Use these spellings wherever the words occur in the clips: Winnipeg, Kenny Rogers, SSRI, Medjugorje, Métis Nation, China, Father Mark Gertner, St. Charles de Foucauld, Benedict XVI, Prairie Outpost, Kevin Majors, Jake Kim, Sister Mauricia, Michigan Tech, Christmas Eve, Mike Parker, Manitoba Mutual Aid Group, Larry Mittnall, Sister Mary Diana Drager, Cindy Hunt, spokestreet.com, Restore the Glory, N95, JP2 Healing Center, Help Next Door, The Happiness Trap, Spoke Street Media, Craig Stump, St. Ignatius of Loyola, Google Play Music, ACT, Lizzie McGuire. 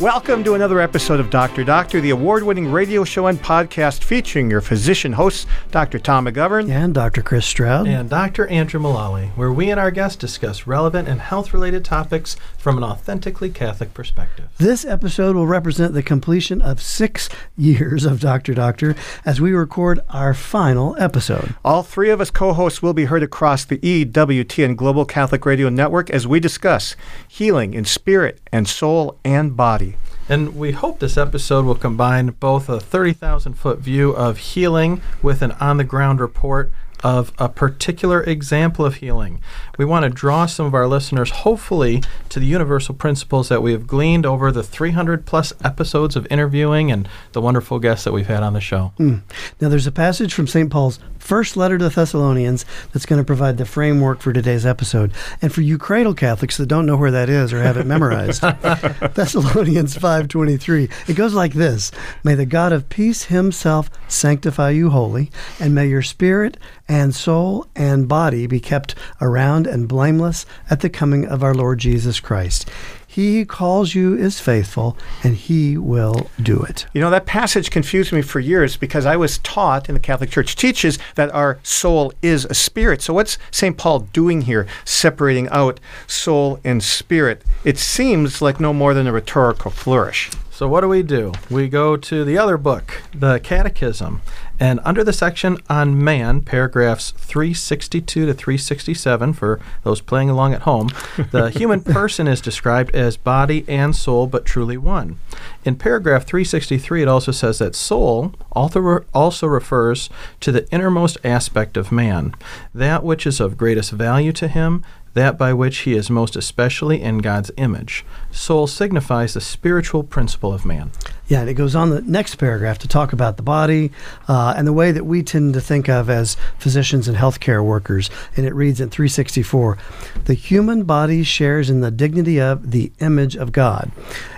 Welcome to another episode of Dr. Doctor, the award-winning radio show and podcast featuring your physician hosts, Dr. Tom McGivern and Dr. Chris Stroud and Dr. Andrew Mullally, where we and our guests discuss relevant and health-related topics from an authentically Catholic perspective. This episode will represent the completion of 6 years of Dr. Doctor as we record our final episode. All three of us co-hosts will be heard across the EWTN Global Catholic Radio Network as we discuss healing in spirit and soul and body. And we hope this episode will combine both a 30,000-foot view of healing with an on-the-ground report of a particular example of healing. We want to draw some of our listeners, hopefully, to the universal principles that we have gleaned over the 300-plus episodes of interviewing and the wonderful guests that we've had on the show. Now, there's a passage from St. Paul's first letter to the Thessalonians that's going to provide the framework for today's episode. And for you cradle Catholics that don't know where that is or have it memorized, Thessalonians 5:23, it goes like this: May the God of peace himself sanctify you wholly, and may your spirit and soul and body be kept around and blameless at the coming of our Lord Jesus Christ. He who calls you is faithful, and he will do it. You know, that passage confused me for years because I was taught, and the Catholic Church teaches, that our soul is a spirit. So what's St. Paul doing here, separating out soul and spirit? It seems like no more than a rhetorical flourish. So what do? We go to the other book, the Catechism, and under the section on man, paragraphs 362 to 367, for those playing along at home, the human person is described as body and soul, but truly one. In paragraph 363, it also says that soul also refers to the innermost aspect of man, that which is of greatest value to him, that by which he is most especially in God's image. Soul signifies the spiritual principle of man. Yeah, and it goes on the next paragraph to talk about the body and the way that we tend to think of as physicians and healthcare workers. And it reads in 364, the human body shares in the dignity of the image of God.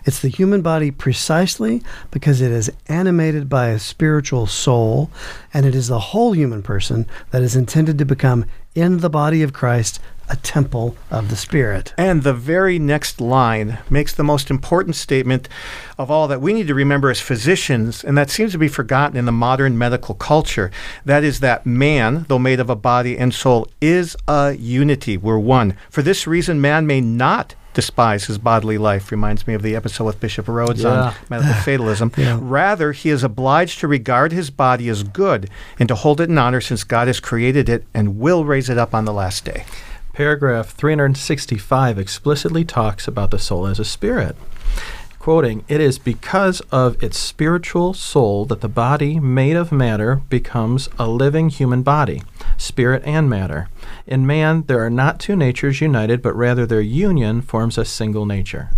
It's the human body precisely because it is animated by a spiritual soul, and it is the whole human person that is intended to become, in the body of Christ, a temple of the Spirit. And the very next line makes the most important statement of all that we need to remember as physicians, and that seems to be forgotten in the modern medical culture. That is that man, though made of a body and soul, is a unity. We're one. For this reason, man may not despise his bodily life. Reminds me of the episode with Bishop Rhodes on medical fatalism. Rather, he is obliged to regard his body as good and to hold it in honor, since God has created it and will raise it up on the last day. Paragraph 365 explicitly talks about the soul as a spirit. Quoting, it is because of its spiritual soul that the body made of matter becomes a living human body, spirit and matter. In man, there are not two natures united, but rather their union forms a single nature.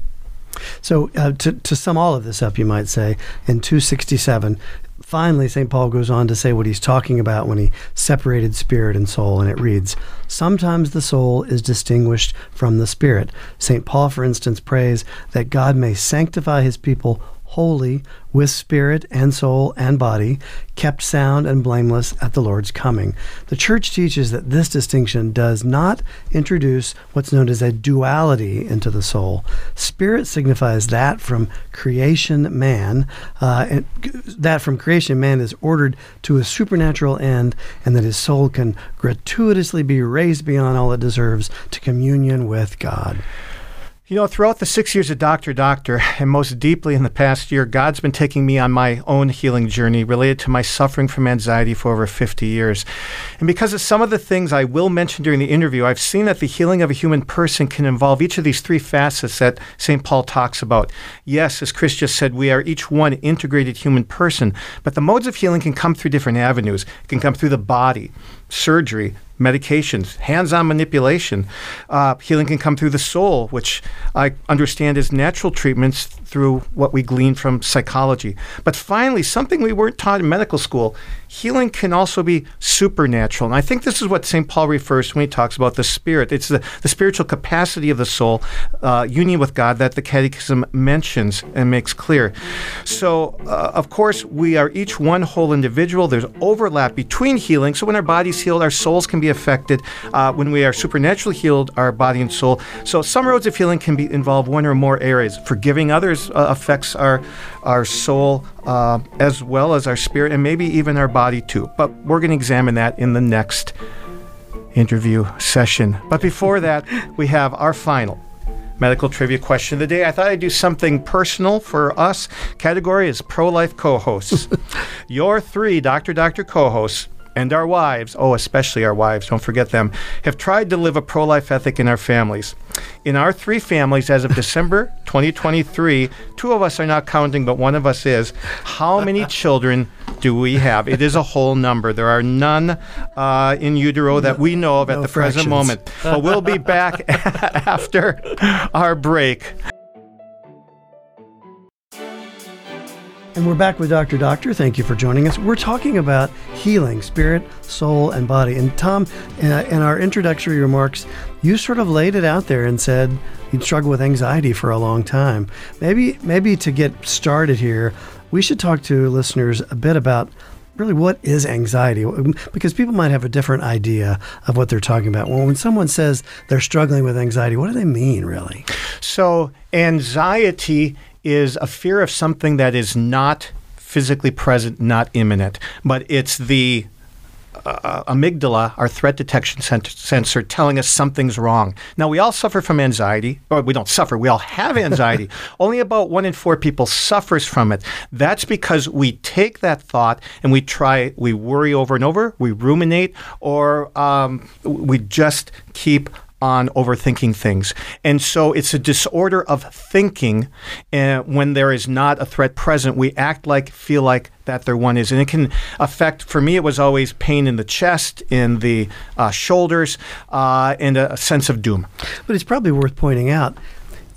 So to sum all of this up, you might say, in 267, finally, St. Paul goes on to say what he's talking about when he separated spirit and soul, and it reads, sometimes the soul is distinguished from the spirit. St. Paul, for instance, prays that God may sanctify his people wholly with spirit and soul and body, kept sound and blameless at the Lord's coming. The Church teaches that this distinction does not introduce what's known as a duality into the soul. Spirit signifies that from creation man, and that from creation man is ordered to a supernatural end, and that his soul can gratuitously be raised beyond all it deserves to communion with God. You know, throughout the 6 years of Dr. Doctor, and most deeply in the past year, God's been taking me on my own healing journey related to my suffering from anxiety for over 50 years. And because of some of the things I will mention during the interview, I've seen that the healing of a human person can involve each of these three facets that St. Paul talks about. Yes, as Chris just said, we are each one integrated human person, but the modes of healing can come through different avenues. It can come through the body, surgery, medications, hands-on manipulation. Healing can come through the soul, which I understand is natural treatments through what we glean from psychology. But finally, something we weren't taught in medical school, healing can also be supernatural. And I think this is what St. Paul refers to when he talks about the spirit. It's the spiritual capacity of the soul, union with God, that the Catechism mentions and makes clear. So, of course, we are each one whole individual. There's overlap between healing. So when our body's healed, our souls can be affected when we are supernaturally healed, our body and soul. So some roads of healing can involve one or more areas. Forgiving others affects our soul as well as our spirit, and maybe even our body too. But we're going to examine that in the next interview session. But before that, we have our final medical trivia question of the day. I thought I'd do something personal for us. Category is pro-life co-hosts. Your three Dr. Doctor co-hosts and our wives, oh, especially our wives, don't forget them, have tried to live a pro-life ethic in our families. In our three families, as of December 2023, two of us are not counting, but one of us is. How many children do we have? It is a whole number. There are none in utero that we know of at the present moment. But we'll be back after our break. And we're back with Dr. Doctor. Thank you for joining us. We're talking about healing, spirit, soul, and body. And Tom, in our introductory remarks, you sort of laid it out there and said you'd struggled with anxiety for a long time. Maybe to get started here, we should talk to listeners a bit about really what is anxiety, because people might have a different idea of what they're talking about. Well, when someone says they're struggling with anxiety, what do they mean, really? So anxiety is a fear of something that is not physically present, not imminent, but it's the amygdala, our threat detection sensor, telling us something's wrong. Now, we all suffer from anxiety, or we don't suffer, we all have anxiety. Only about 1 in 4 people suffers from it. That's because we take that thought and we worry over and over, we ruminate, or we just keep on overthinking things. And so it's a disorder of thinking, and when there is not a threat present, we act like, feel like that there one is. And it can affect, for me, it was always pain in the chest, in the shoulders, and a sense of doom. But it's probably worth pointing out,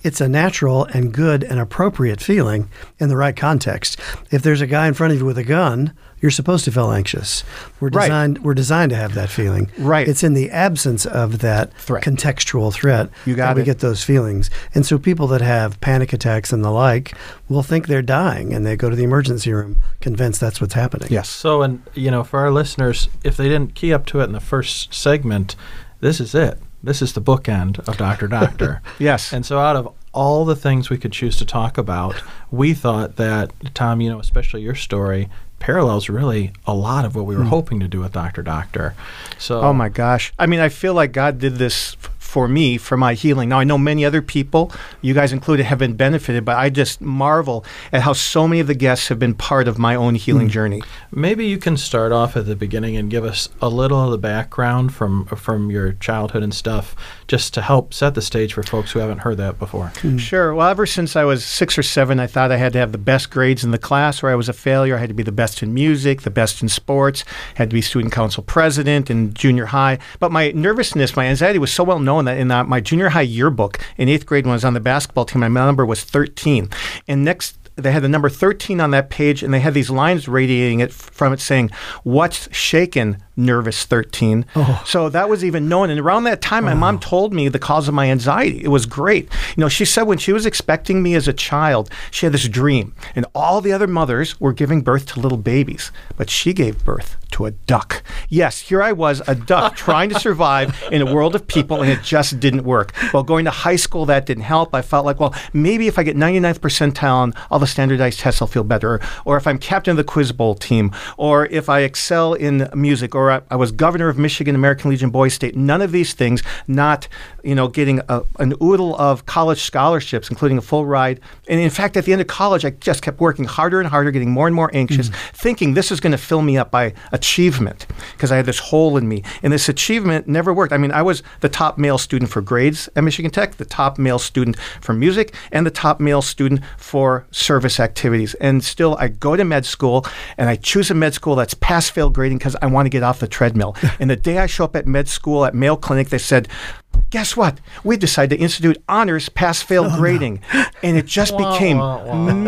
it's a natural and good and appropriate feeling in the right context. If there's a guy in front of you with a gun, you're supposed to feel anxious. We're designed to have that feeling. Right. It's in the absence of that contextual threat that we get those feelings. And so people that have panic attacks and the like will think they're dying, and they go to the emergency room convinced that's what's happening. Yes. So, and for our listeners, if they didn't key up to it in the first segment, this is it. This is the bookend of Dr. Doctor. Yes. And so out of all the things we could choose to talk about, we thought that, Tom, especially your story, parallels really a lot of what we were hoping to do with Dr. Doctor. So, oh, my gosh. I mean, I feel like God did this for me, for my healing. Now, I know many other people, you guys included, have been benefited, but I just marvel at how so many of the guests have been part of my own healing journey. Maybe you can start off at the beginning and give us a little of the background from your childhood and stuff, just to help set the stage for folks who haven't heard that before. Sure. Well, ever since I was 6 or 7, I thought I had to have the best grades in the class, or I was a failure. I had to be the best in music, the best in sports, had to be student council president in junior high. But my nervousness, my anxiety was so well known that in my junior high yearbook in 8th grade, when I was on the basketball team, my number was 13. And next, they had the number 13 on that page, and they had these lines radiating from it saying, "What's shaken, nervous 13?" Oh. So that was even known. And around that time, my mom told me the cause of my anxiety. It was great. She said when she was expecting me as a child, she had this dream, and all the other mothers were giving birth to little babies, but she gave birth to a duck. Yes, here I was, a duck, trying to survive in a world of people, and it just didn't work. Well, going to high school, that didn't help. I felt like, well, maybe if I get 99th percentile on all the standardized tests, I'll feel better. Or if I'm captain of the quiz bowl team, or if I excel in music, or I was governor of Michigan American Legion Boys State. None of these things, not getting an oodle of college scholarships, including a full ride. And in fact, at the end of college, I just kept working harder and harder, getting more and more anxious, thinking this is going to fill me up by achievement, because I had this hole in me. And this achievement never worked. I mean, I was the top male student for grades at Michigan Tech, the top male student for music, and the top male student for service activities. And still, I go to med school, and I choose a med school that's pass-fail grading because I want to get off the treadmill. And the day I show up at med school at Mayo Clinic, they said, Guess what? We decided to institute honors pass-fail grading, and it just became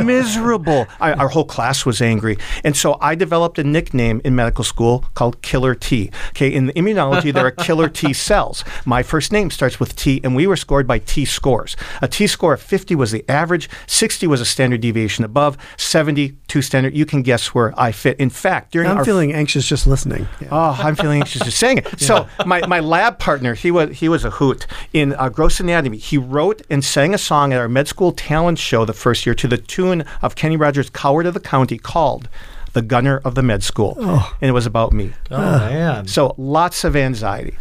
miserable. Our whole class was angry, and so I developed a nickname in medical school called Killer T. Okay, in immunology, there are killer T cells. My first name starts with T, and we were scored by T scores. A T score of 50 was the average, 60 was a standard deviation above, 72 standard. You can guess where I fit. In fact, during I'm feeling anxious just listening. Yeah. Oh, I'm feeling anxious just saying it. So my lab partner, he was a hoot. In Gross Anatomy, he wrote and sang a song at our med school talent show the first year to the tune of Kenny Rogers' Coward of the County called The Gunner of the Med School. Oh. And it was about me. Oh, man. So lots of anxiety.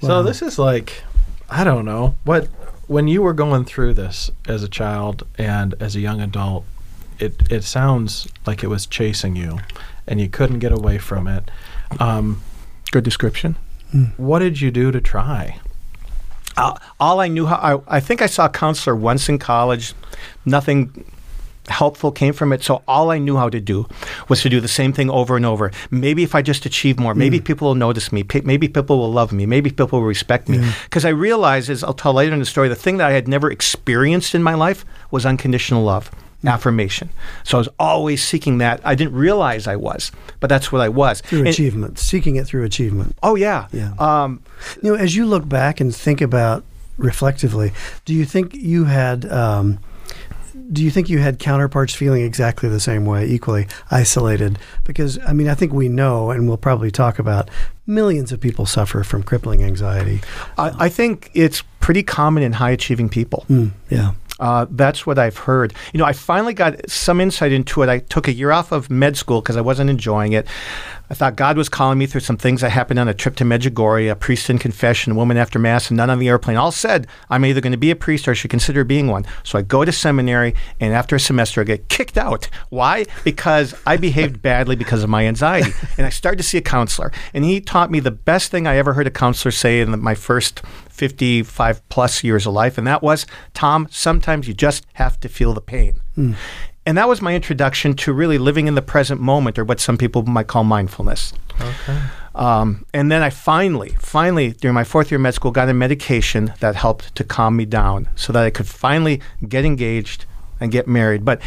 So this is like, I don't know, when you were going through this as a child and as a young adult, it sounds like it was chasing you and you couldn't get away from it. Good description. What did you do to try? All I knew, I think I saw a counselor once in college. Nothing helpful came from it. So all I knew how to do was to do the same thing over and over. Maybe if I just achieve more, maybe people will notice me. Maybe people will love me. Maybe people will respect me. Because I realized, as I'll tell later in the story, the thing that I had never experienced in my life was unconditional love. Affirmation. So I was always seeking that. I didn't realize I was, but that's what I was. Through achievement. Seeking it through achievement. Oh, yeah. As you look back and think about reflectively, do you think you had counterparts feeling exactly the same way, equally isolated? Because, I mean, I think we know, and we'll probably talk about, millions of people suffer from crippling anxiety. I think it's pretty common in high-achieving people. Yeah. That's what I've heard. I finally got some insight into it. I took a year off of med school because I wasn't enjoying it. I thought God was calling me through some things that happened on a trip to Medjugorje, a priest in confession, a woman after Mass, and none on the airplane. All said, I'm either going to be a priest or I should consider being one. So I go to seminary, and after a semester, I get kicked out. Why? Because I behaved badly because of my anxiety. And I started to see a counselor. And he taught me the best thing I ever heard a counselor say in my first 55-plus years of life, and that was, Tom, sometimes you just have to feel the pain. And that was my introduction to really living in the present moment, or what some people might call mindfulness. Okay. And then I finally, during my fourth year of med school, got a medication that helped to calm me down so that I could finally get engaged and get married. But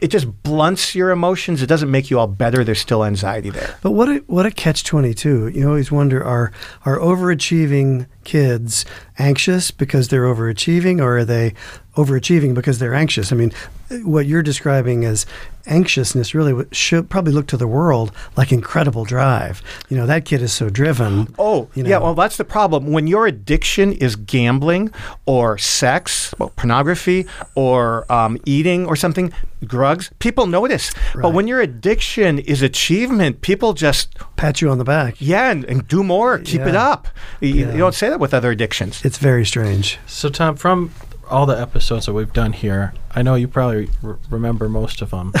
it just blunts your emotions. It doesn't make you all better. There's still anxiety there. But what a catch-22. You always wonder, are overachieving kids anxious because they're overachieving, or are they overachieving because they're anxious? I mean, what you're describing as anxiousness really should probably look to the world like incredible drive. That kid is so driven. Yeah, well, that's the problem. When your addiction is gambling or sex, pornography, or eating or something, drugs, people notice. Right. But when your addiction is achievement, people just pat you on the back. Yeah, and do more. Keep it up. You don't say that with other addictions. It's very strange. So, Tom, from all the episodes that we've done here, I know you probably remember most of them.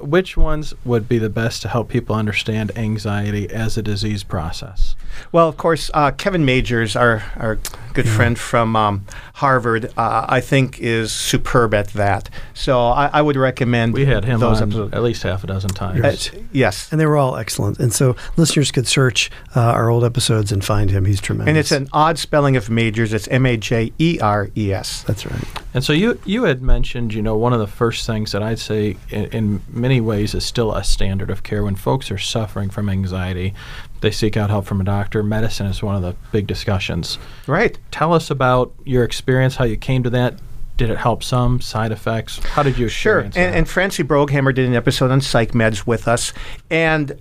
Which ones would be the best to help people understand anxiety as a disease process? Well, of course, Kevin Majors, our good friend from Harvard, I think is superb at that. So I would recommend we had him those on episodes at least half a dozen times. Yes. And they were all excellent. And so listeners could search our old episodes and find him. He's tremendous. And it's an odd spelling of Majors. It's M-A-J-E-R-E-S. That's right. And so you had mentioned, one of the first things that I'd say in many ways is still a standard of care. When folks are suffering from anxiety, they seek out help from a doctor. Medicine is one of the big discussions. Right. Tell us about your experience, how you came to that. Did it help some? Side effects? How did you experience that? And Francie Broghammer did an episode on psych meds with us. And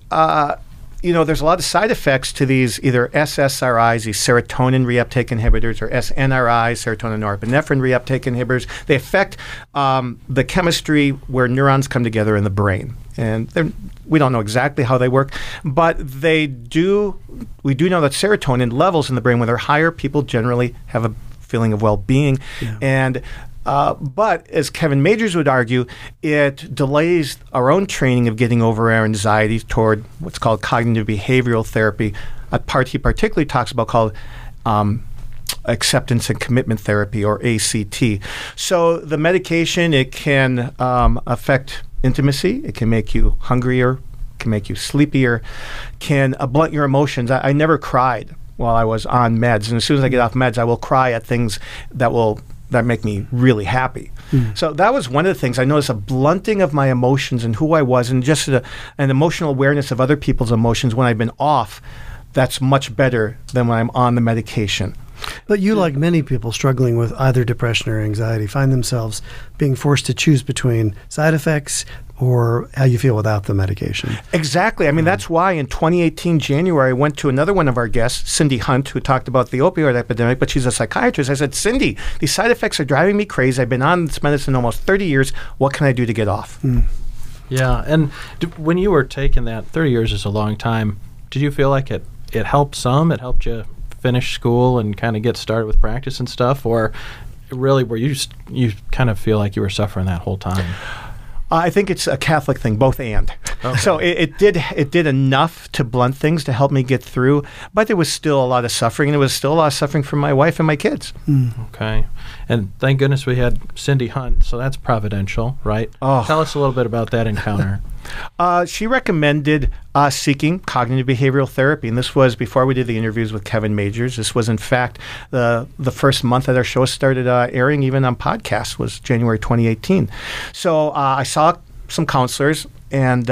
there's a lot of side effects to these either SSRIs, these serotonin reuptake inhibitors, or SNRIs, serotonin norepinephrine reuptake inhibitors. They affect the chemistry where neurons come together in the brain. And we don't know exactly how they work, but we do know that serotonin levels in the brain, when they're higher, people generally have a feeling of well-being. Yeah. But as Kevin Majors would argue, it delays our own training of getting over our anxiety toward what's called cognitive behavioral therapy, a part he particularly talks about called acceptance and commitment therapy, or ACT. So the medication, it can affect intimacy, it can make you hungrier, can make you sleepier, can blunt your emotions. I never cried. while I was on meds. And as soon as I get off meds, I will cry at things that make me really happy. Mm. So that was one of the things. I noticed a blunting of my emotions and who I was, and just an emotional awareness of other people's emotions when I've been off. That's much better than when I'm on the medication. But you, like many people struggling with either depression or anxiety, find themselves being forced to choose between side effects or how you feel without the medication. Exactly. I mean, that's why in 2018, January, I went to another one of our guests, Cindy Hunt, who talked about the opioid epidemic, but she's a psychiatrist. I said, Cindy, these side effects are driving me crazy. I've been on this medicine almost 30 years. What can I do to get off? Mm. Yeah. And when you were taking that, 30 years is a long time. Did you feel like it helped some? It helped you finish school and kind of get started with practice and stuff? Or really, were you just, you kind of feel like you were suffering that whole time? I think it's a Catholic thing, both and. Okay. So it did enough to blunt things to help me get through, but there was still a lot of suffering, and there was still a lot of suffering from my wife and my kids. Mm. Okay. And thank goodness we had Cindy Hunt, so that's providential, right? Oh. Tell us a little bit about that encounter. She recommended seeking cognitive behavioral therapy, and this was before we did the interviews with Kevin Majors. This was, in fact, the first month that our show started airing, even on podcasts, was January 2018. So I saw some counselors, and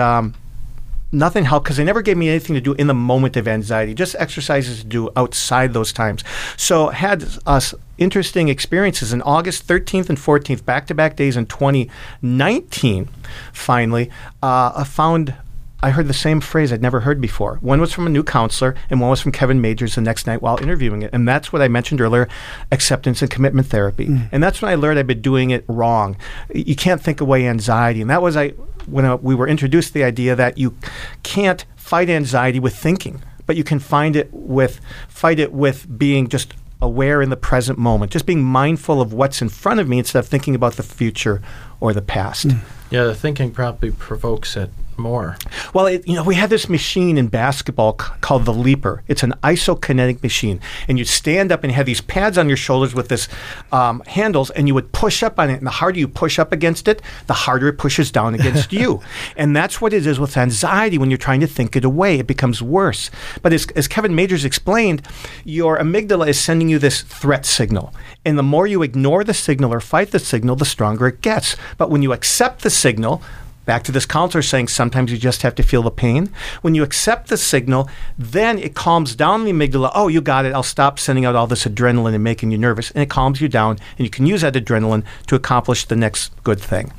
nothing helped because they never gave me anything to do in the moment of anxiety, just exercises to do outside those times. So had us interesting experiences in August 13th and 14th, back-to-back days in 2019, finally, I heard the same phrase I'd never heard before. One was from a new counselor, and one was from Kevin Majors the next night while interviewing it. And that's what I mentioned earlier, acceptance and commitment therapy. Mm. And that's when I learned I'd been doing it wrong. You can't think away anxiety. And that was when we were introduced to the idea that you can't fight anxiety with thinking, but you can fight it with being just aware in the present moment, just being mindful of what's in front of me instead of thinking about the future or the past. Mm. Yeah, the thinking probably provokes it more. Well, we have this machine in basketball called the leaper. It's an isokinetic machine, and you stand up and have these pads on your shoulders with this handles, and you would push up on it, and the harder you push up against it, the harder it pushes down against you. And that's what it is with anxiety. When you're trying to think it away, it becomes worse. But as Kevin Majors explained, your amygdala is sending you this threat signal, and the more you ignore the signal or fight the signal, the stronger it gets. But when you accept the signal, back to this counselor saying sometimes you just have to feel the pain. When you accept the signal, then it calms down the amygdala. Oh, you got it. I'll stop sending out all this adrenaline and making you nervous. And it calms you down, and you can use that adrenaline to accomplish the next good thing.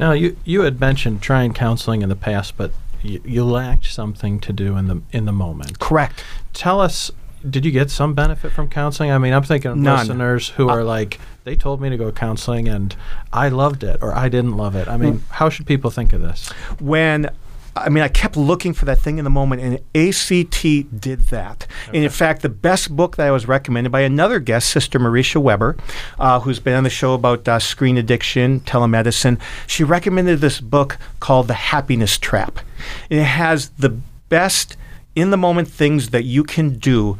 Now, you had mentioned trying counseling in the past, but you lacked something to do in the moment. Correct. Tell us, did you get some benefit from counseling? I mean, I'm thinking of listeners who are like, they told me to go counseling and I loved it or I didn't love it. I mean, how should people think of this? I kept looking for that thing in the moment, and ACT did that. Okay. And in fact, the best book that I was recommended by another guest, Sister Marisha Weber, who's been on the show about screen addiction, telemedicine, she recommended this book called The Happiness Trap. And it has the best in-the-moment things that you can do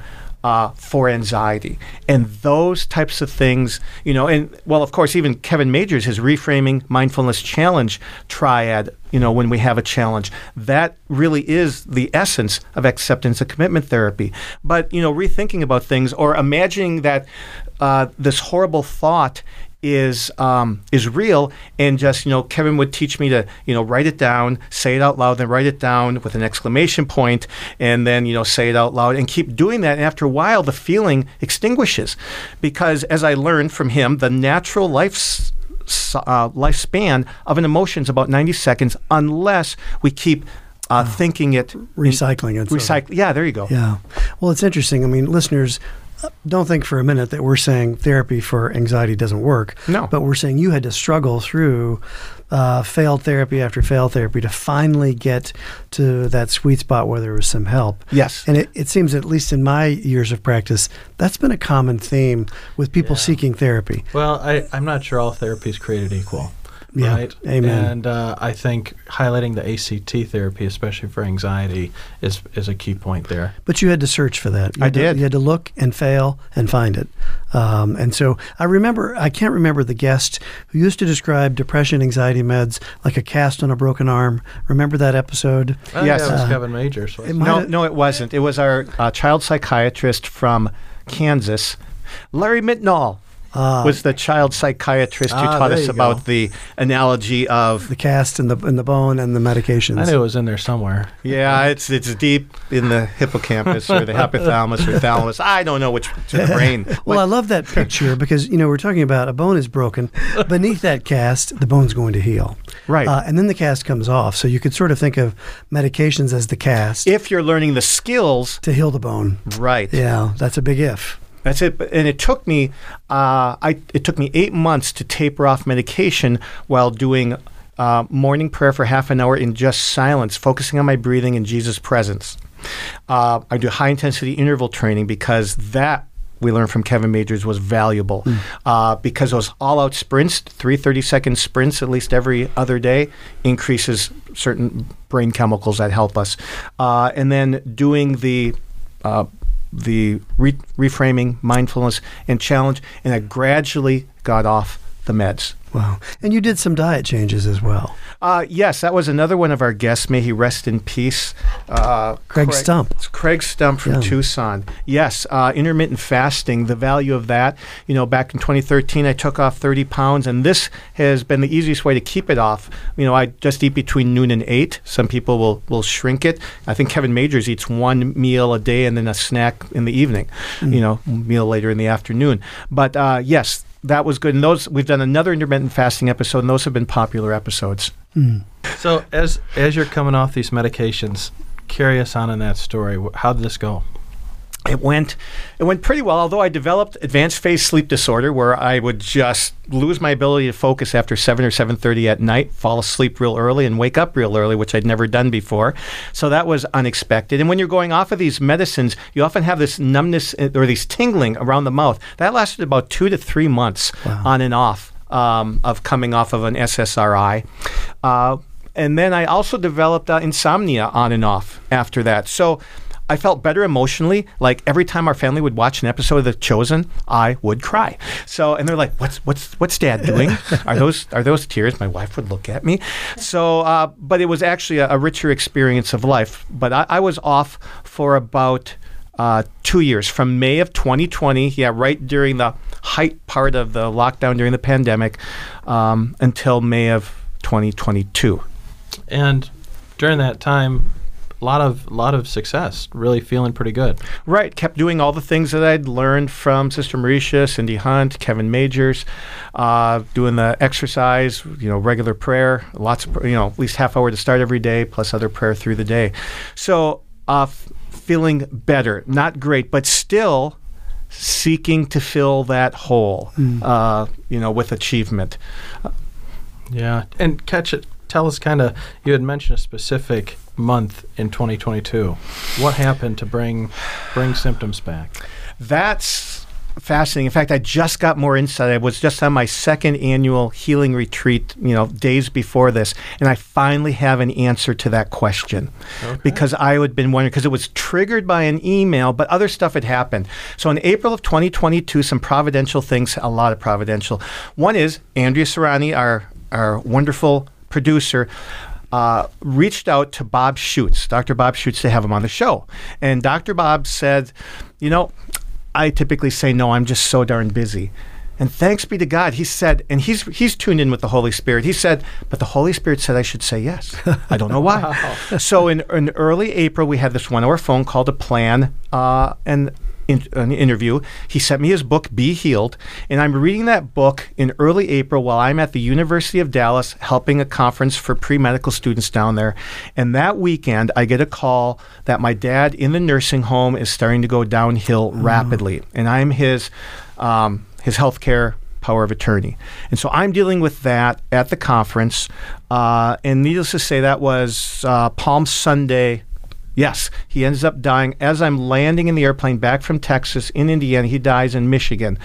for anxiety. And those types of things, of course, even Kevin Majors, his Reframing Mindfulness Challenge triad, when we have a challenge, that really is the essence of acceptance and commitment therapy. But, rethinking about things or imagining that this horrible thought is real, and just, Kevin would teach me to, write it down, say it out loud, then write it down with an exclamation point, and then, say it out loud, and keep doing that. And after a while, the feeling extinguishes, because as I learned from him, the natural lifespan of an emotion is about 90 seconds, unless we keep thinking it. Recycling it. Yeah, there you go. Yeah. Well, it's interesting. I mean, listeners, don't think for a minute that we're saying therapy for anxiety doesn't work. No. But we're saying you had to struggle through failed therapy after failed therapy to finally get to that sweet spot where there was some help. Yes. And it seems, at least in my years of practice, that's been a common theme with people seeking therapy. Well, I'm not sure all therapy is created equal. Yeah. Right? Amen. And I think highlighting the ACT therapy, especially for anxiety, is a key point there. But you had to search for that. You did. You had to look and fail and find it. And so I can't remember the guest who used to describe depression, anxiety meds like a cast on a broken arm. Remember that episode? Oh, yes. Yeah, it was Kevin Majors. No, it wasn't. It was our child psychiatrist from Kansas, Larry Mittnall. Was the child psychiatrist who taught us about the analogy of the cast and the bone and the medications. I knew it was in there somewhere. Yeah, it's deep in the hippocampus or the hypothalamus or thalamus. I don't know which to the brain. Well, I love that picture because we're talking about a bone is broken. Beneath that cast, the bone's going to heal. Right. And then the cast comes off. So you could sort of think of medications as the cast. If you're learning the skills to heal the bone. Right. Yeah, that's a big if. That's it, and it took me 8 months to taper off medication while doing morning prayer for half an hour in just silence, focusing on my breathing and Jesus' presence. I do high-intensity interval training because that, we learned from Kevin Majors, was valuable. Because those all-out sprints, 3 30-second sprints at least every other day, increases certain brain chemicals that help us. And then doing the reframing, mindfulness, and challenge, and I gradually got off the meds. Wow. And you did some diet changes as well. Yes, that was another one of our guests. May he rest in peace. Craig Stump. It's Craig Stump from Tucson. Yes, intermittent fasting, the value of that. Back in 2013, I took off 30 pounds, and this has been the easiest way to keep it off. I just eat between noon and 8. Some people will shrink it. I think Kevin Majors eats one meal a day and then a snack in the evening, meal later in the afternoon. But yes, that was good. And those, we've done another intermittent fasting episode, and those have been popular episodes. So as you're coming off these medications, carry us on in that story. How did this go? It went pretty well, although I developed advanced phase sleep disorder where I would just lose my ability to focus after 7 or 7:30 at night, fall asleep real early, and wake up real early, which I'd never done before. So that was unexpected. And when you're going off of these medicines, you often have this numbness or these tingling around the mouth. That lasted about 2 to 3 months on and off of coming off of an SSRI. And then I also developed insomnia on and off after that. So I felt better emotionally. Like every time our family would watch an episode of The Chosen, I would cry. And they're like, "What's Dad doing? Are those tears?" My wife would look at me. So, but it was actually a richer experience of life. But I was off for about 2 years, from May of 2020. Yeah, right during the height part of the lockdown during the pandemic, until May of 2022. And during that time, lot of success, really feeling pretty good. Right. Kept doing all the things that I'd learned from Sister Mauricia, Cindy Hunt, Kevin Majors, doing the exercise, regular prayer, lots of, at least half hour to start every day, plus other prayer through the day. So feeling better, not great, but still seeking to fill that hole, with achievement. Yeah. And tell us kind of, you had mentioned a specific month in 2022. What happened to bring symptoms back? That's fascinating. In fact, I just got more insight. I was just on my second annual healing retreat, days before this, and I finally have an answer to that question. Okay. Because I had been wondering, because it was triggered by an email, but other stuff had happened. So in April of 2022, a lot of providential. One is Andrea Serrani, our wonderful producer, reached out to Bob Schutz, Dr. Bob Schutz, to have him on the show. And Dr. Bob said, I typically say no, I'm just so darn busy. And thanks be to God, he said, and he's tuned in with the Holy Spirit. He said, but the Holy Spirit said I should say yes. I don't know why. Wow. So in early April, we had this 1-hour phone call to plan an interview. He sent me his book, Be Healed, and I'm reading that book in early April while I'm at the University of Dallas helping a conference for pre-medical students down there. And that weekend, I get a call that my dad in the nursing home is starting to go downhill rapidly, and I'm his healthcare power of attorney. And so I'm dealing with that at the conference, and needless to say, that was Palm Sunday. Yes, he ends up dying. As I'm landing in the airplane back from Texas in Indiana, he dies in Michigan,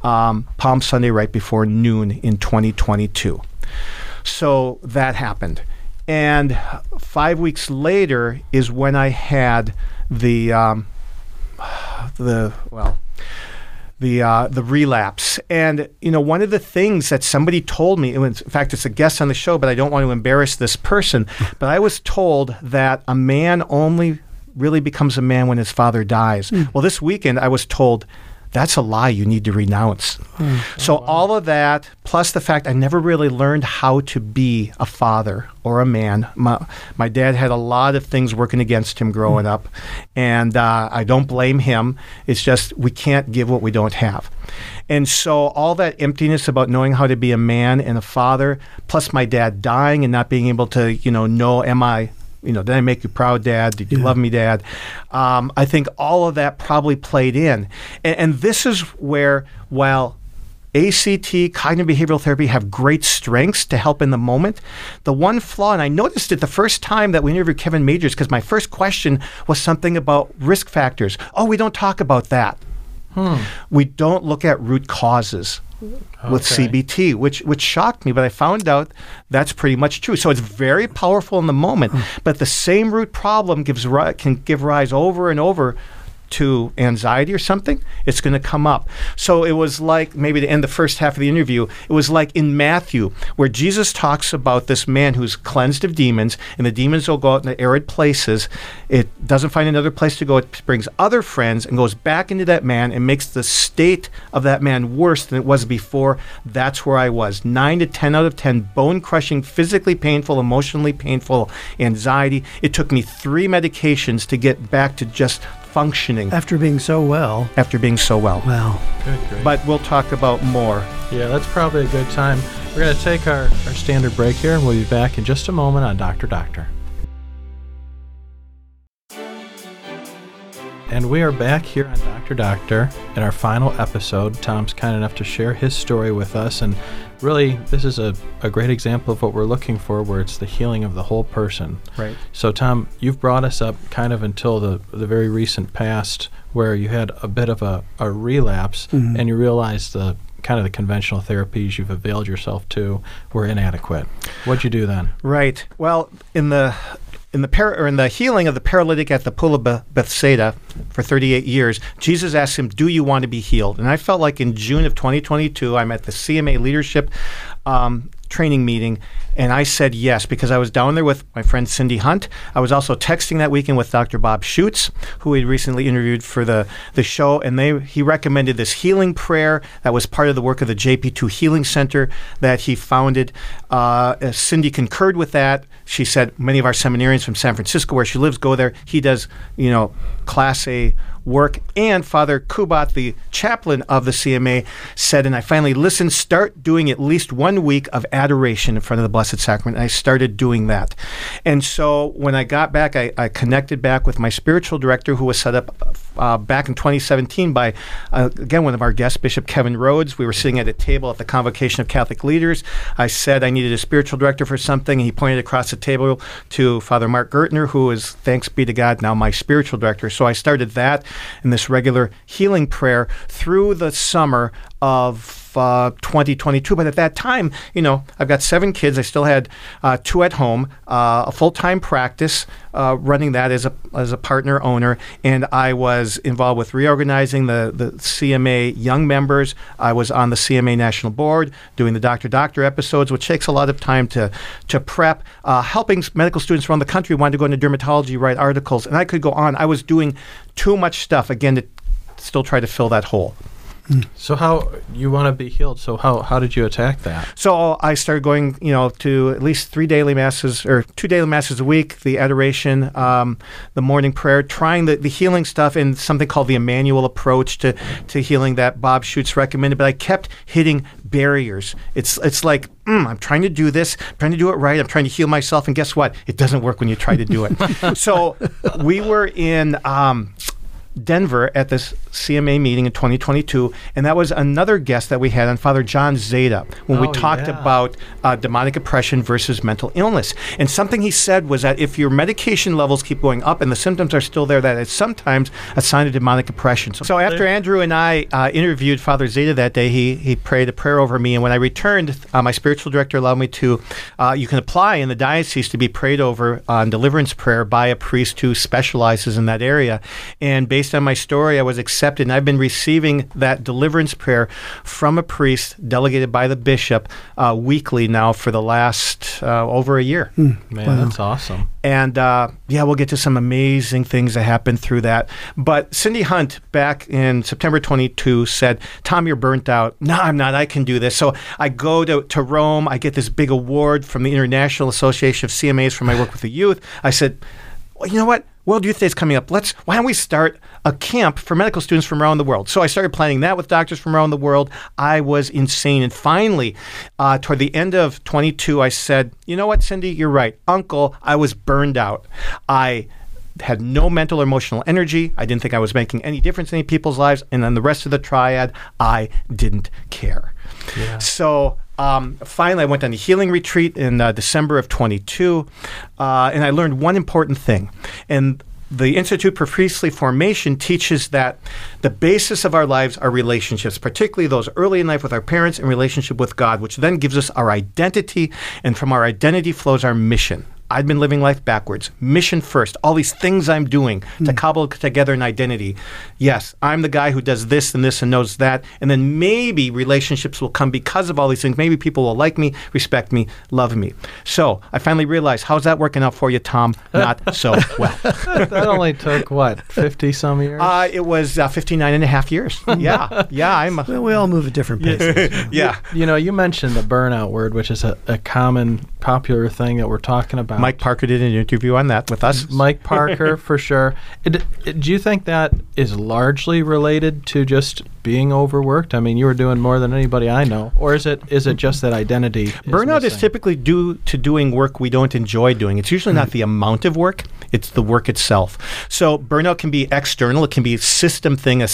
Palm Sunday right before noon in 2022. So that happened. And 5 weeks later is when I had the relapse. And, you know, one of the things that somebody told me, in fact, it's a guest on the show, but I don't want to embarrass this person, but I was told that a man only really becomes a man when his father dies. Mm. Well, this weekend I was told, that's a lie you need to renounce. Mm. So all of that, plus the fact I never really learned how to be a father or a man. My dad had a lot of things working against him growing up, and I don't blame him. It's just we can't give what we don't have. And so all that emptiness about knowing how to be a man and a father, plus my dad dying and not being able to, did I make you proud, Dad? Did you love me, Dad? I think all of that probably played in. And this is where, while ACT, cognitive behavioral therapy, have great strengths to help in the moment, the one flaw, and I noticed it the first time that we interviewed Kevin Majors, because my first question was something about risk factors. Oh, we don't talk about that. We don't look at root causes. Okay. With CBT, which shocked me, but I found out that's pretty much true. So it's very powerful in the moment, but the same root problem can give rise over and over to anxiety or something. It's going to come up. So it was like, maybe to end the first half of the interview, it was like in Matthew, where Jesus talks about this man who's cleansed of demons, and the demons will go out into arid places. It doesn't find another place to go. It brings other friends and goes back into that man and makes the state of that man worse than it was before. That's where I was. 9 to 10 out of 10, bone-crushing, physically painful, emotionally painful anxiety. It took me 3 medications to get back to just functioning. After being so well. Wow. Good, great. But we'll talk about more. Yeah, that's probably a good time. We're going to take our standard break here, and we'll be back in just a moment on Dr. Doctor. And we are back here on Dr. Doctor in our final episode. Tom's kind enough to share his story with us, and really, this is a great example of what we're looking for, where it's the healing of the whole person. Right. So, Tom, you've brought us up kind of until the very recent past, where you had a bit of a relapse, and you realized the kind of the conventional therapies you've availed yourself to were inadequate. What'd you do then? Right. Well, in the healing of the paralytic at the pool of Bethsaida for 38 years, Jesus asked him, do you want to be healed? And I felt like in June of 2022, I'm at the CMA leadership training meeting, and I said yes, because I was down there with my friend Cindy Hunt. I was also texting that weekend with Dr. Bob Schutz, who we recently interviewed for the show, and he recommended this healing prayer that was part of the work of the JP2 Healing Center that he founded. Cindy concurred with that. She said many of our seminarians from San Francisco, where she lives, go there. He does, Class A work. And Father Kubat, the chaplain of the CMA, said, and I finally listened, start doing at least 1 week of adoration in front of the Blessed Sacrament. And I started doing that. And so when I got back, I connected back with my spiritual director, who was set up back in 2017 by, again, one of our guests, Bishop Kevin Rhodes. We were sitting at a table at the Convocation of Catholic Leaders. I said I needed a spiritual director for something. He pointed across the table to Father Mark Gertner, who is, thanks be to God, now my spiritual director. So I started that and this regular healing prayer through the summer of 2022. But at that time, I've got 7 kids. I still had 2 at home, a full-time practice, running that as a partner owner. And I was involved with reorganizing the CMA young members. I was on the CMA National Board doing the Dr. Doctor episodes, which takes a lot of time to prep, helping medical students around the country who wanted to go into dermatology, write articles. And I could go on. I was doing too much stuff, again, to still try to fill that hole. So how you want to be healed? So how did you attack that? So I started going, to at least 3 daily masses or 2 daily masses a week, the adoration, the morning prayer, trying the healing stuff and something called the Emmanuel approach to healing that Bob Schutz recommended. But I kept hitting barriers. It's like, I'm trying to do this, I'm trying to do it right, I'm trying to heal myself, and guess what? It doesn't work when you try to do it. So we were in Denver at this CMA meeting in 2022, and that was another guest that we had on Father John Zeta when we talked about demonic oppression versus mental illness. And something he said was that if your medication levels keep going up and the symptoms are still there, that is sometimes a sign of demonic oppression. So after Andrew and I interviewed Father Zeta that day, he prayed a prayer over me, and when I returned, my spiritual director allowed me to, you can apply in the diocese to be prayed over on deliverance prayer by a priest who specializes in that area. And based on my story, I was accepted, and I've been receiving that deliverance prayer from a priest delegated by the bishop weekly now for the last over a year. Man, wow. That's awesome. And we'll get to some amazing things that happened through that. But Cindy Hunt back in September 22 said, "Tom, you're burnt out." "No, I'm not. I can do this." So I go to Rome. I get this big award from the International Association of CMAs for my work with the youth. I said, "Well, you know what? World Youth Day is coming up. Why don't we start a camp for medical students from around the world?" So I started planning that with doctors from around the world. I was insane. And finally, toward the end of 22, I said, "You know what, Cindy, you're right. Uncle, I was burned out. I had no mental or emotional energy. I didn't think I was making any difference in any people's lives. And then the rest of the triad, I didn't care." Yeah. So finally, I went on a healing retreat in December of 22, and I learned one important thing. And the Institute for Priestly Formation teaches that the basis of our lives are relationships, particularly those early in life with our parents and relationship with God, which then gives us our identity, and from our identity flows our mission. I'd been living life backwards, mission first, all these things I'm doing to cobble together an identity. Yes, I'm the guy who does this and this and knows that, and then maybe relationships will come because of all these things. Maybe people will like me, respect me, love me. So I finally realized, how's that working out for you, Tom? Not so well. That only took, 50-some years? It was 59 and a half years. Yeah. We all move at different paces. Yeah. You mentioned the burnout word, which is a common popular thing that we're talking about. Mike Parker did an interview on that with us. Mike Parker, for sure. Do you think that is largely related to just being overworked? I mean, you were doing more than anybody I know. Or is it just that identity? Burnout is typically due to doing work we don't enjoy doing. It's usually not the amount of work. It's the work itself. So burnout can be external. It can be a system saying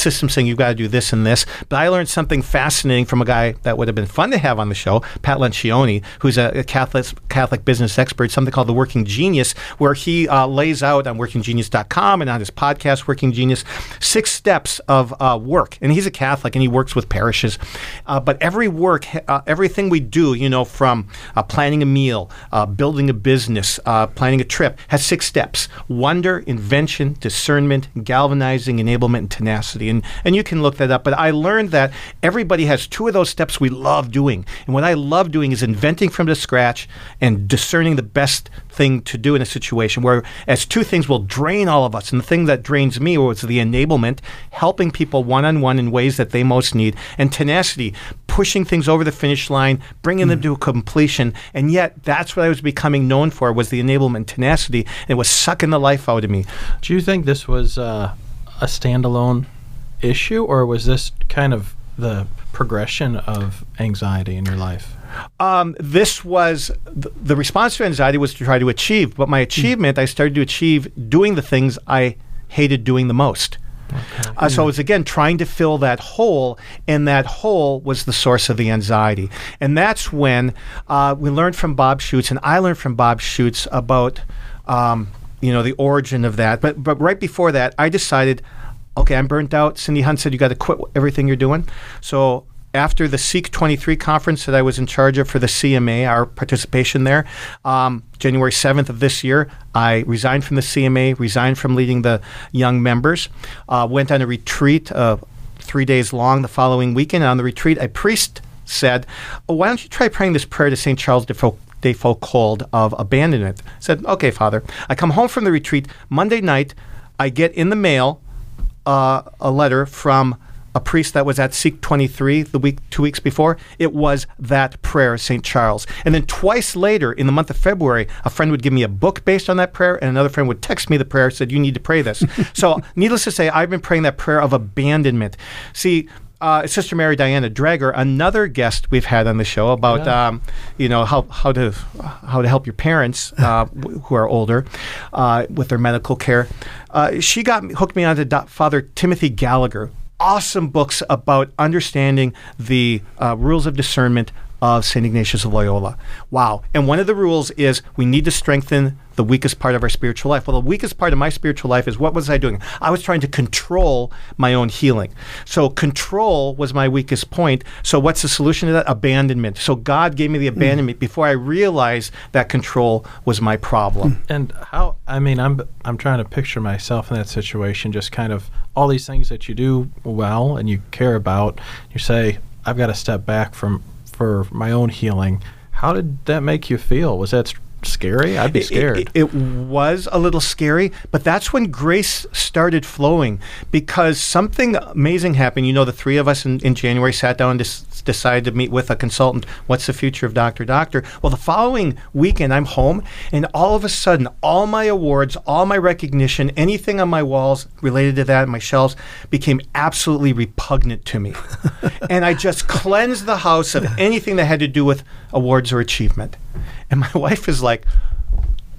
you've got to do this and this. But I learned something fascinating from a guy that would have been fun to have on the show, Pat Lencioni, who's a Catholic business expert, something called The Working Genius, where he lays out on workinggenius.com and on his podcast, Working Genius, 6 steps of work. And he's a Catholic and he works with parishes. But every work, everything we do, from planning a meal, building a business, planning a trip, has 6 steps. Wonder, invention, discernment, galvanizing, enablement, and tenacity. And you can look that up. But I learned that everybody has 2 of those steps we love doing. And what I love doing is inventing from the scratch and discerning the best thing to do in a situation, whereas 2 things will drain all of us. And the thing that drains me was the enablement, helping people one-on-one in ways that they most need, and tenacity, pushing things over the finish line, bringing them to completion. And yet, that's what I was becoming known for, was the enablement, tenacity, and it was sucking the life out of me. Do you think this was a standalone issue, or was this kind of the progression of anxiety in your life? This was the response to anxiety was to try to achieve, but my achievement, I started to achieve doing the things I hated doing the most. Okay. So it was, again, trying to fill that hole, and that hole was the source of the anxiety. And that's when we learned from Bob Schutz, and I learned from Bob Schutz about the origin of that. But right before that, I decided, okay, I'm burnt out. Cindy Hunt said, you got to quit everything you're doing. So after the Seek 23 conference that I was in charge of for the CMA, our participation there, January 7th of this year, I resigned from the CMA, resigned from leading the young members, went on a retreat 3 days long the following weekend. On the retreat, a priest said, why don't you try praying this prayer to St. Charles de Foucauld of abandonment? I said, okay, Father. I come home from the retreat. Monday night, I get in the mail a letter from a priest that was at Seek 23 the week 2 weeks before. It was that prayer, St. Charles. And then twice later, in the month of February, a friend would give me a book based on that prayer, and another friend would text me the prayer, said, you need to pray this. So needless to say, I've been praying that prayer of abandonment. See, Sister Mary Diana Drager, another guest we've had on the show about you know, how to help your parents who are older with their medical care. She hooked me on to Father Timothy Gallagher. Awesome books about understanding the rules of discernment of St. Ignatius of Loyola. Wow. And one of the rules is we need to strengthen the weakest part of our spiritual life. Well, the weakest part of my spiritual life is, what was I doing? I was trying to control my own healing. So control was my weakest point. So what's the solution to that? Abandonment. So God gave me the abandonment before I realized that control was my problem. And how, I mean, I'm trying to picture myself in that situation, just kind of all these things that you do well and you care about, you say, I've got to step back for my own healing. How did that make you feel? Was that scary? I'd be scared. It was a little scary, but that's when grace started flowing, because something amazing happened. You know, the three of us in January sat down and decided to meet with a consultant. What's the future of Dr. Doctor? Well, the following weekend, I'm home, and all of a sudden, all my awards, all my recognition, anything on my walls related to that, my shelves, became absolutely repugnant to me. And I just cleansed the house of anything that had to do with awards or achievement. And my wife is like,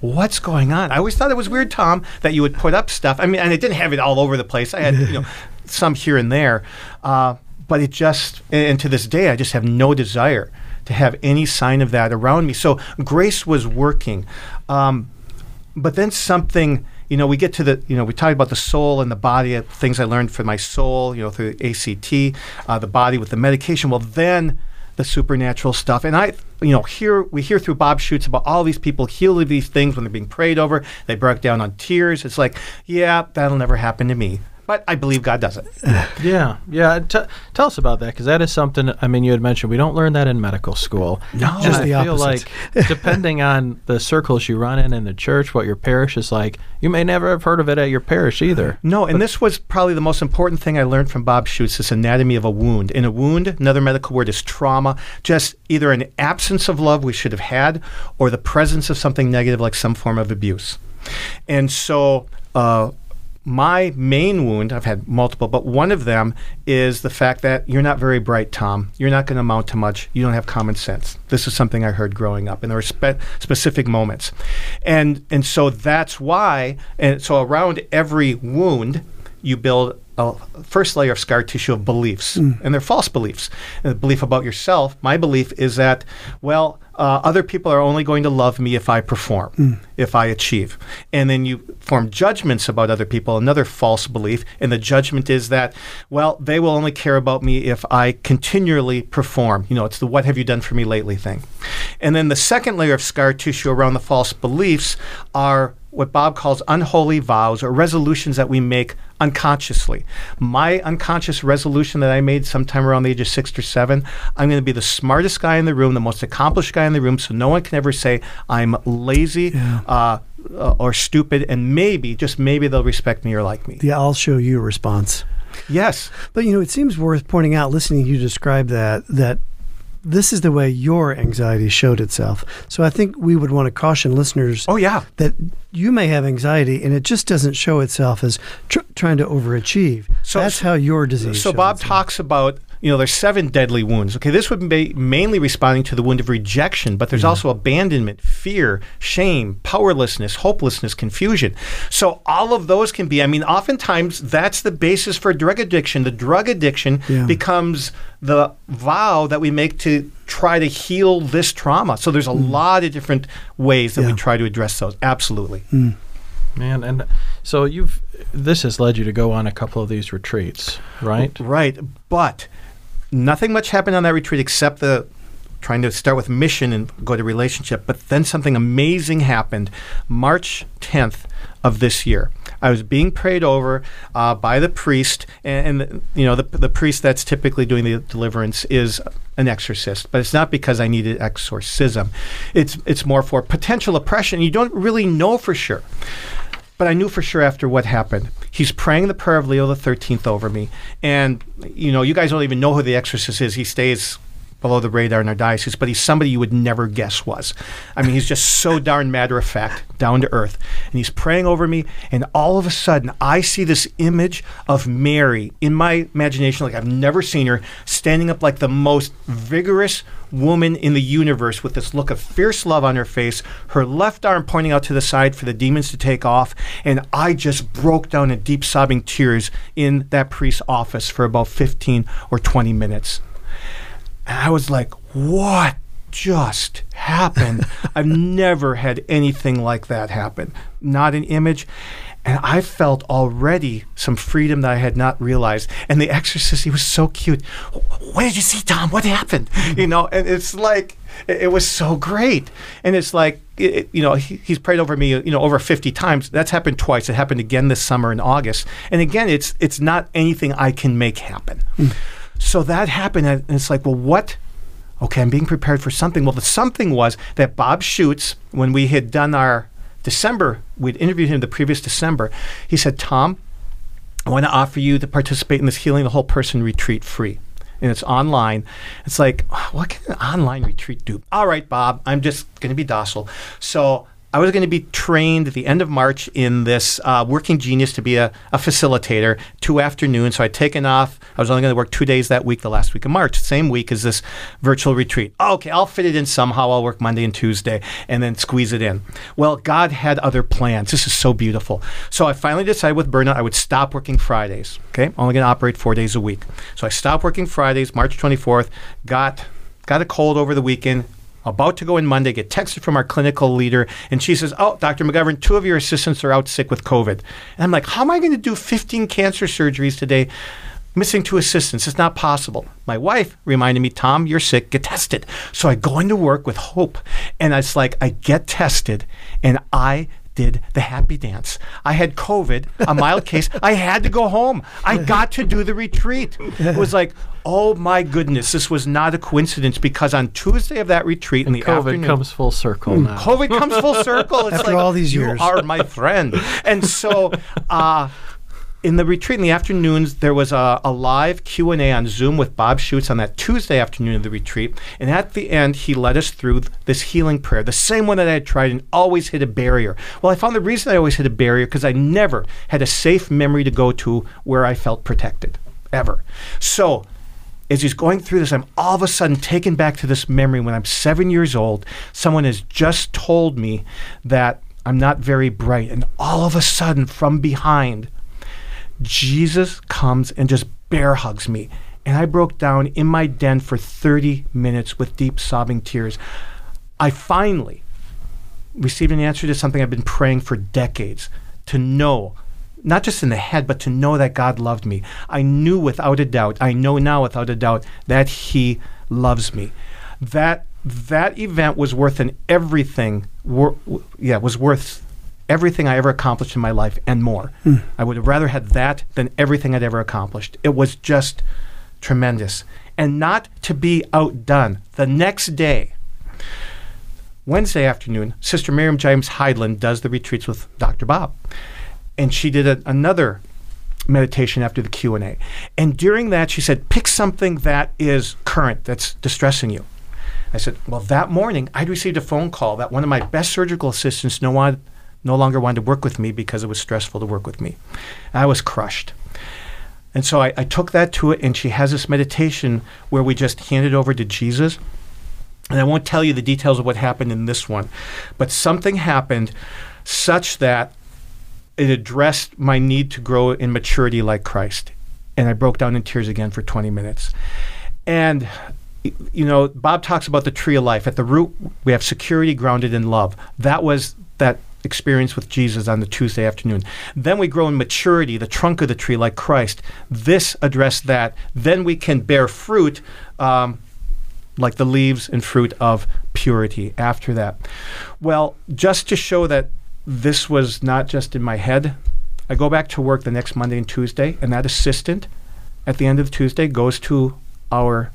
what's going on? I always thought it was weird, Tom, that you would put up stuff. I mean, and I didn't have it all over the place. I had, you know, some here and there. But it just, and to this day, I just have no desire to have any sign of that around me. So grace was working. But then something, you know, we get to the, you know, we talked about the soul and the body, things I learned for my soul, you know, through ACT, the body with the medication. Well, then the supernatural stuff. And I, you know, we hear through Bob Schutz about all these people healed of these things when they're being prayed over. They broke down on tears. It's like, yeah, that'll never happen to me. But I believe God does it. Yeah. Tell us about that, because that is something, I mean, you had mentioned we don't learn that in medical school. No, just the opposite. I feel like depending on the circles you run in the church, what your parish is like, you may never have heard of it at your parish either. No, and but this was probably the most important thing I learned from Bob Schutz, this anatomy of a wound. In a wound, another medical word is trauma, just either an absence of love we should have had or the presence of something negative like some form of abuse. And so my main wound, I've had multiple, but one of them is the fact that you're not very bright, Tom. You're not going to amount to much. You don't have common sense. This is something I heard growing up, and there were specific moments. And so that's why, and so around every wound, you build a first layer of scar tissue of beliefs, and they're false beliefs. And the belief about yourself, my belief is that, well, other people are only going to love me if I perform, if I achieve. And then you form judgments about other people, another false belief, and the judgment is that, well, they will only care about me if I continually perform. You know, it's the what have you done for me lately thing. And then the second layer of scar tissue around the false beliefs are what Bob calls unholy vows or resolutions that we make unconsciously. My unconscious resolution that I made sometime around the age of 6 or 7, I'm going to be the smartest guy in the room, the most accomplished guy in the room, so no one can ever say I'm lazy or stupid, and maybe, just maybe, they'll respect me or like me. The I'll show you response. Yes. But, you know, it seems worth pointing out, listening to you describe that this is the way your anxiety showed itself. So I think we would want to caution listeners that you may have anxiety and it just doesn't show itself as trying to overachieve. So that's how your disease shows Bob itself. Talks about, you know, there's 7 deadly wounds. Okay, this would be mainly responding to the wound of rejection, but there's also abandonment, fear, shame, powerlessness, hopelessness, confusion. So all of those can be, I mean, oftentimes that's the basis for drug addiction. The drug addiction becomes the vow that we make to try to heal this trauma. So there's a lot of different ways that we try to address those. Absolutely. Man, and so this has led you to go on a couple of these retreats, right? Right, but nothing much happened on that retreat except trying to start with mission and go to relationship. But then something amazing happened. March 10th of this year, I was being prayed over by the priest, and you know, the priest that's typically doing the deliverance is an exorcist, but it's not because I needed exorcism. It's more for potential oppression. You don't really know for sure. But I knew for sure after what happened. He's praying the prayer of Leo XIII over me. And, you know, you guys don't even know who the exorcist is. He stays below the radar in our diocese, but he's somebody you would never guess was. I mean, he's just so darn matter of fact, down to earth. And he's praying over me, and all of a sudden, I see this image of Mary in my imagination, like I've never seen her, standing up like the most vigorous woman in the universe with this look of fierce love on her face, her left arm pointing out to the side for the demons to take off, and I just broke down in deep sobbing tears in that priest's office for about 15 or 20 minutes. And I was like, what just happened? I've never had anything like that happen. Not an image. And I felt already some freedom that I had not realized. And the exorcist, he was so cute. What did you see, Tom? What happened? You know, and it's like, it was so great. And it's like, you know, he's prayed over me, you know, over 50 times. That's happened twice. It happened again this summer in August. And again, it's not anything I can make happen. So that happened, and it's like, well, what? Okay, I'm being prepared for something. Well, the something was that Bob Schutz, when we had done our December, we'd interviewed him the previous December, he said, Tom, I want to offer you to participate in this Healing the Whole Person retreat free. And it's online. It's like, what can an online retreat do? All right, Bob, I'm just going to be docile. So I was going to be trained at the end of March in this Working Genius to be a facilitator, 2 afternoons. So I'd taken off. I was only going to work 2 days that week, the last week of March, same week as this virtual retreat. Okay, I'll fit it in somehow. I'll work Monday and Tuesday and then squeeze it in. Well, God had other plans. This is so beautiful. So I finally decided with burnout I would stop working Fridays. Okay, only going to operate 4 days a week. So I stopped working Fridays, March 24th, got a cold over the weekend, about to go in Monday, get texted from our clinical leader, and she says, oh, Dr. McGivern, 2 of your assistants are out sick with COVID. And I'm like, how am I going to do 15 cancer surgeries today, missing 2 assistants? It's not possible. My wife reminded me, Tom, you're sick, get tested. So I go into work with hope, and it's like, I get tested, and I did the happy dance. I had COVID, a mild case. I had to go home. I got to do the retreat. It was like, oh my goodness, this was not a coincidence, because on Tuesday of that retreat in the COVID afternoon, comes full circle now. COVID comes full circle. It's after like, all these years. You are my friend. And so in the retreat in the afternoons, there was a live Q&A on Zoom with Bob Schutz on that Tuesday afternoon of the retreat. And at the end, he led us through this healing prayer, the same one that I had tried and always hit a barrier. Well, I found the reason I always hit a barrier because I never had a safe memory to go to where I felt protected, ever. So as he's going through this, I'm all of a sudden taken back to this memory when I'm 7 years old. Someone has just told me that I'm not very bright. And all of a sudden, from behind, Jesus comes and just bear hugs me. And I broke down in my den for 30 minutes with deep sobbing tears. I finally received an answer to something I've been praying for decades, to know, not just in the head, but to know that God loved me. I knew without a doubt, I know now without a doubt, that he loves me. That event was worth everything I ever accomplished in my life and more. I would have rather had that than everything I'd ever accomplished. It was just tremendous. And not to be outdone, the next day, Wednesday afternoon, Sister Miriam James Heidland does the retreats with Dr. Bob. And she did another meditation after the Q&A. And during that, she said, pick something that is current, that's distressing you. I said, well, that morning, I'd received a phone call that one of my best surgical assistants no longer wanted to work with me because it was stressful to work with me. And I was crushed. And so I took that to it, and she has this meditation where we just hand it over to Jesus. And I won't tell you the details of what happened in this one, but something happened such that it addressed my need to grow in maturity like Christ. And I broke down in tears again for 20 minutes. And, you know, Bob talks about the tree of life. At the root, we have security grounded in love. That was that experience with Jesus on the Tuesday afternoon. Then we grow in maturity, the trunk of the tree like Christ. This addressed that. Then we can bear fruit like the leaves and fruit of purity after that. Well, just to show that this was not just in my head, I go back to work the next Monday and Tuesday, and that assistant at the end of Tuesday goes to our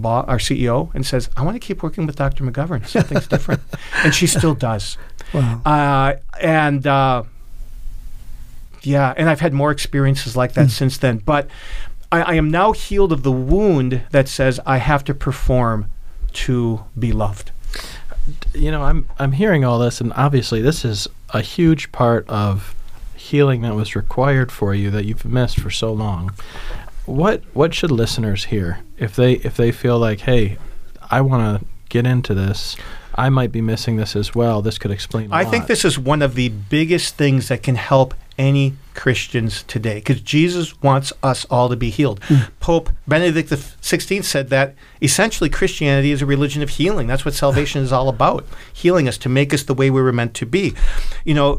CEO and says, I want to keep working with Dr. McGivern. Something's different. And she still does. Wow. And I've had more experiences like that since then. But I am now healed of the wound that says I have to perform to be loved. You know, I'm hearing all this, and obviously this is a huge part of healing that was required for you that you've missed for so long. What should listeners hear if they feel like, hey, I want to get into this? I might be missing this as well. This could explain a lot. I think this is one of the biggest things that can help any Christians today, because Jesus wants us all to be healed. Mm. Pope Benedict XVI said that essentially Christianity is a religion of healing. That's what salvation is all about, healing us to make us the way we were meant to be. You know,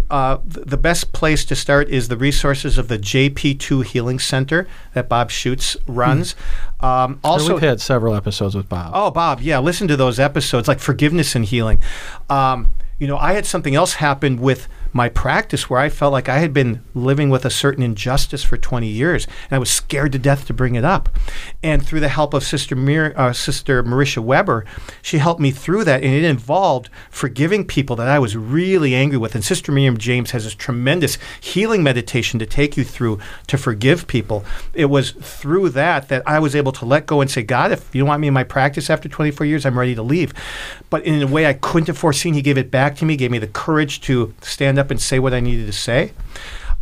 the best place to start is the resources of the JP2 Healing Center that Bob Schutz runs. Mm. Also, we've had several episodes with Bob. Oh, Bob, yeah, listen to those episodes, like Forgiveness and Healing. You know, I had something else happen with my practice where I felt like I had been living with a certain injustice for 20 years, and I was scared to death to bring it up. And through the help of Sister Marisha Weber, she helped me through that, and it involved forgiving people that I was really angry with. And Sister Miriam James has this tremendous healing meditation to take you through to forgive people. It was through that I was able to let go and say, God, if you don't want me in my practice after 24 years, I'm ready to leave. But in a way I couldn't have foreseen, he gave it back to me, gave me the courage to stand up and say what I needed to say.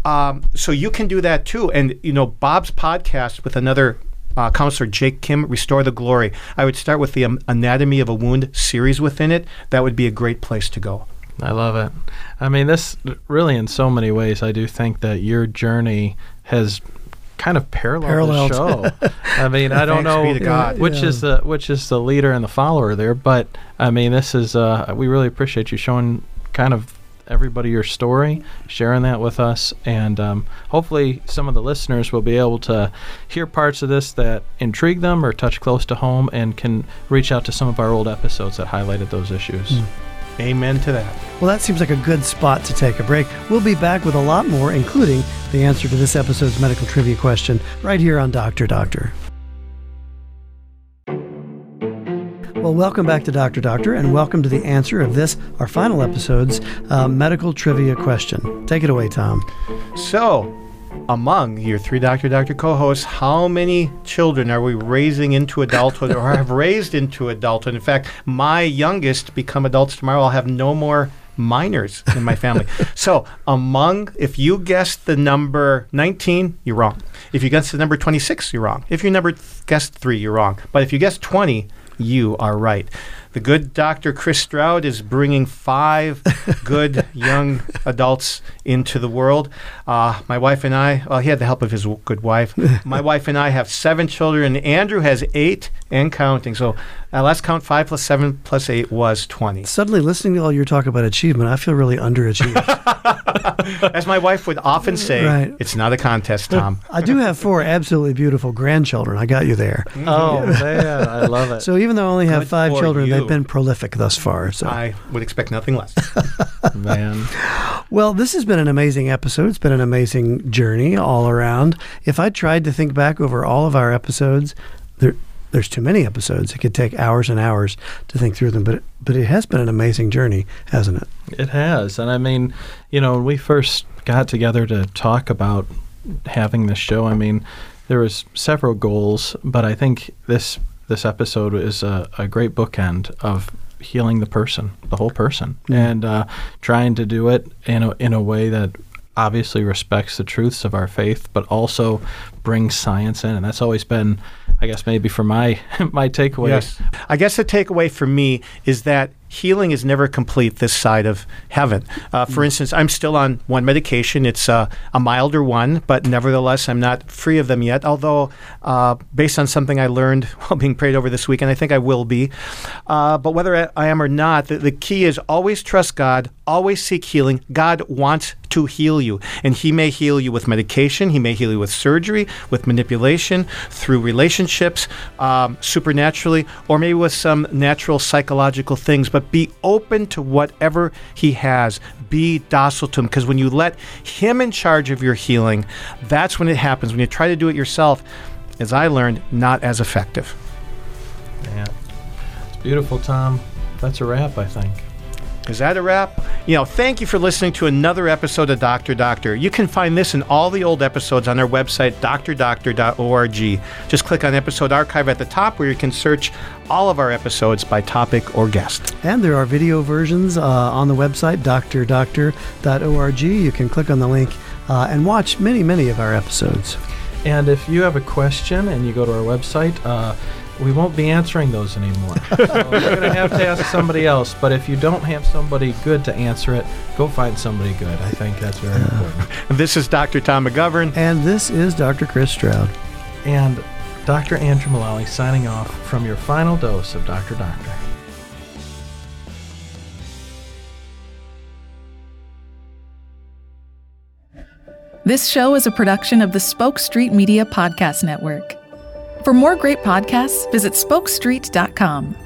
So you can do that too. And you know, Bob's podcast with another counselor, Jake Kim, Restore the Glory. I would start with the Anatomy of a Wound series within it. That would be a great place to go. I love it. I mean, this really, in so many ways, I do think that your journey has kind of paralleled the show. I mean, I don't know which is the leader and the follower there, but I mean, this is we really appreciate you showing kind of everybody your story, sharing that with us, and hopefully some of the listeners will be able to hear parts of this that intrigue them or touch close to home and can reach out to some of our old episodes that highlighted those issues. Mm. Amen to that. Well, that seems like a good spot to take a break. We'll be back with a lot more, including the answer to this episode's medical trivia question, right here on Dr. Doctor. Well, welcome back to Dr. Doctor, and welcome to the answer of this, our final episode's medical trivia question. Take it away, Tom. So, among your three Dr. Doctor co-hosts, how many children are we raising into adulthood or have raised into adulthood? In fact, my youngest become adults tomorrow. I'll have no more minors in my family. So if you guessed the number 19, you're wrong. If you guessed the number 26, you're wrong. If you guessed 3, you're wrong. But if you guessed 20, you are right. The good Dr. Chris Stroud is bringing 5 good young adults into the world. My wife and I, well, he had the help of his good wife. My wife and I have 7 children. Andrew has 8 and counting. So last count, 5 plus 7 plus 8 was 20. Suddenly, listening to all your talk about achievement, I feel really underachieved. As my wife would often say, right, it's not a contest, Tom. I do have 4 absolutely beautiful grandchildren. I got you there. Oh, man, I love it. So even though I only have 5 children, they've been prolific thus far. So I would expect nothing less. Man. Well, this has been an amazing episode. It's been an amazing journey all around. If I tried to think back over all of our episodes, there's too many episodes. It could take hours and hours to think through them, but it has been an amazing journey, hasn't it? It has. And I mean, you know, when we first got together to talk about having this show, I mean, there was several goals, but I think this episode is a great bookend of healing the person, the whole person, mm-hmm. and trying to do it in a way that obviously respects the truths of our faith, but also brings science in. And that's always been, I guess, maybe for my takeaway. Yes. I guess the takeaway for me is that healing is never complete this side of heaven. For instance, I'm still on one medication. It's a milder one, but nevertheless, I'm not free of them yet. Although, based on something I learned while being prayed over this weekend, I think I will be. But whether I am or not, the key is always trust God, always seek healing. God wants to heal you, and He may heal you with medication. He may heal you with surgery, with manipulation, through relationships, supernaturally, or maybe with some natural psychological things. But be open to whatever He has. Be docile to Him, because when you let Him in charge of your healing, that's when it happens. When you try to do it yourself, as I learned, not as effective. Yeah. It's beautiful, Tom. That's a wrap, I think. Is that a wrap? You know, thank you for listening to another episode of Dr. Doctor. You can find this and all the old episodes on our website, doctordoctor.org. Just click on Episode Archive at the top where you can search all of our episodes by topic or guest. And there are video versions on the website, doctordoctor.org. You can click on the link and watch many, many of our episodes. And if you have a question and you go to our website, we won't be answering those anymore. So you're going to have to ask somebody else. But if you don't have somebody good to answer it, go find somebody good. I think that's very important. This is Dr. Tom McGivern. And this is Dr. Chris Stroud. And Dr. Andrew Mullally signing off from your final dose of Dr. Doctor. This show is a production of the Spoke Street Media Podcast Network. For more great podcasts, visit SpokeStreet.com.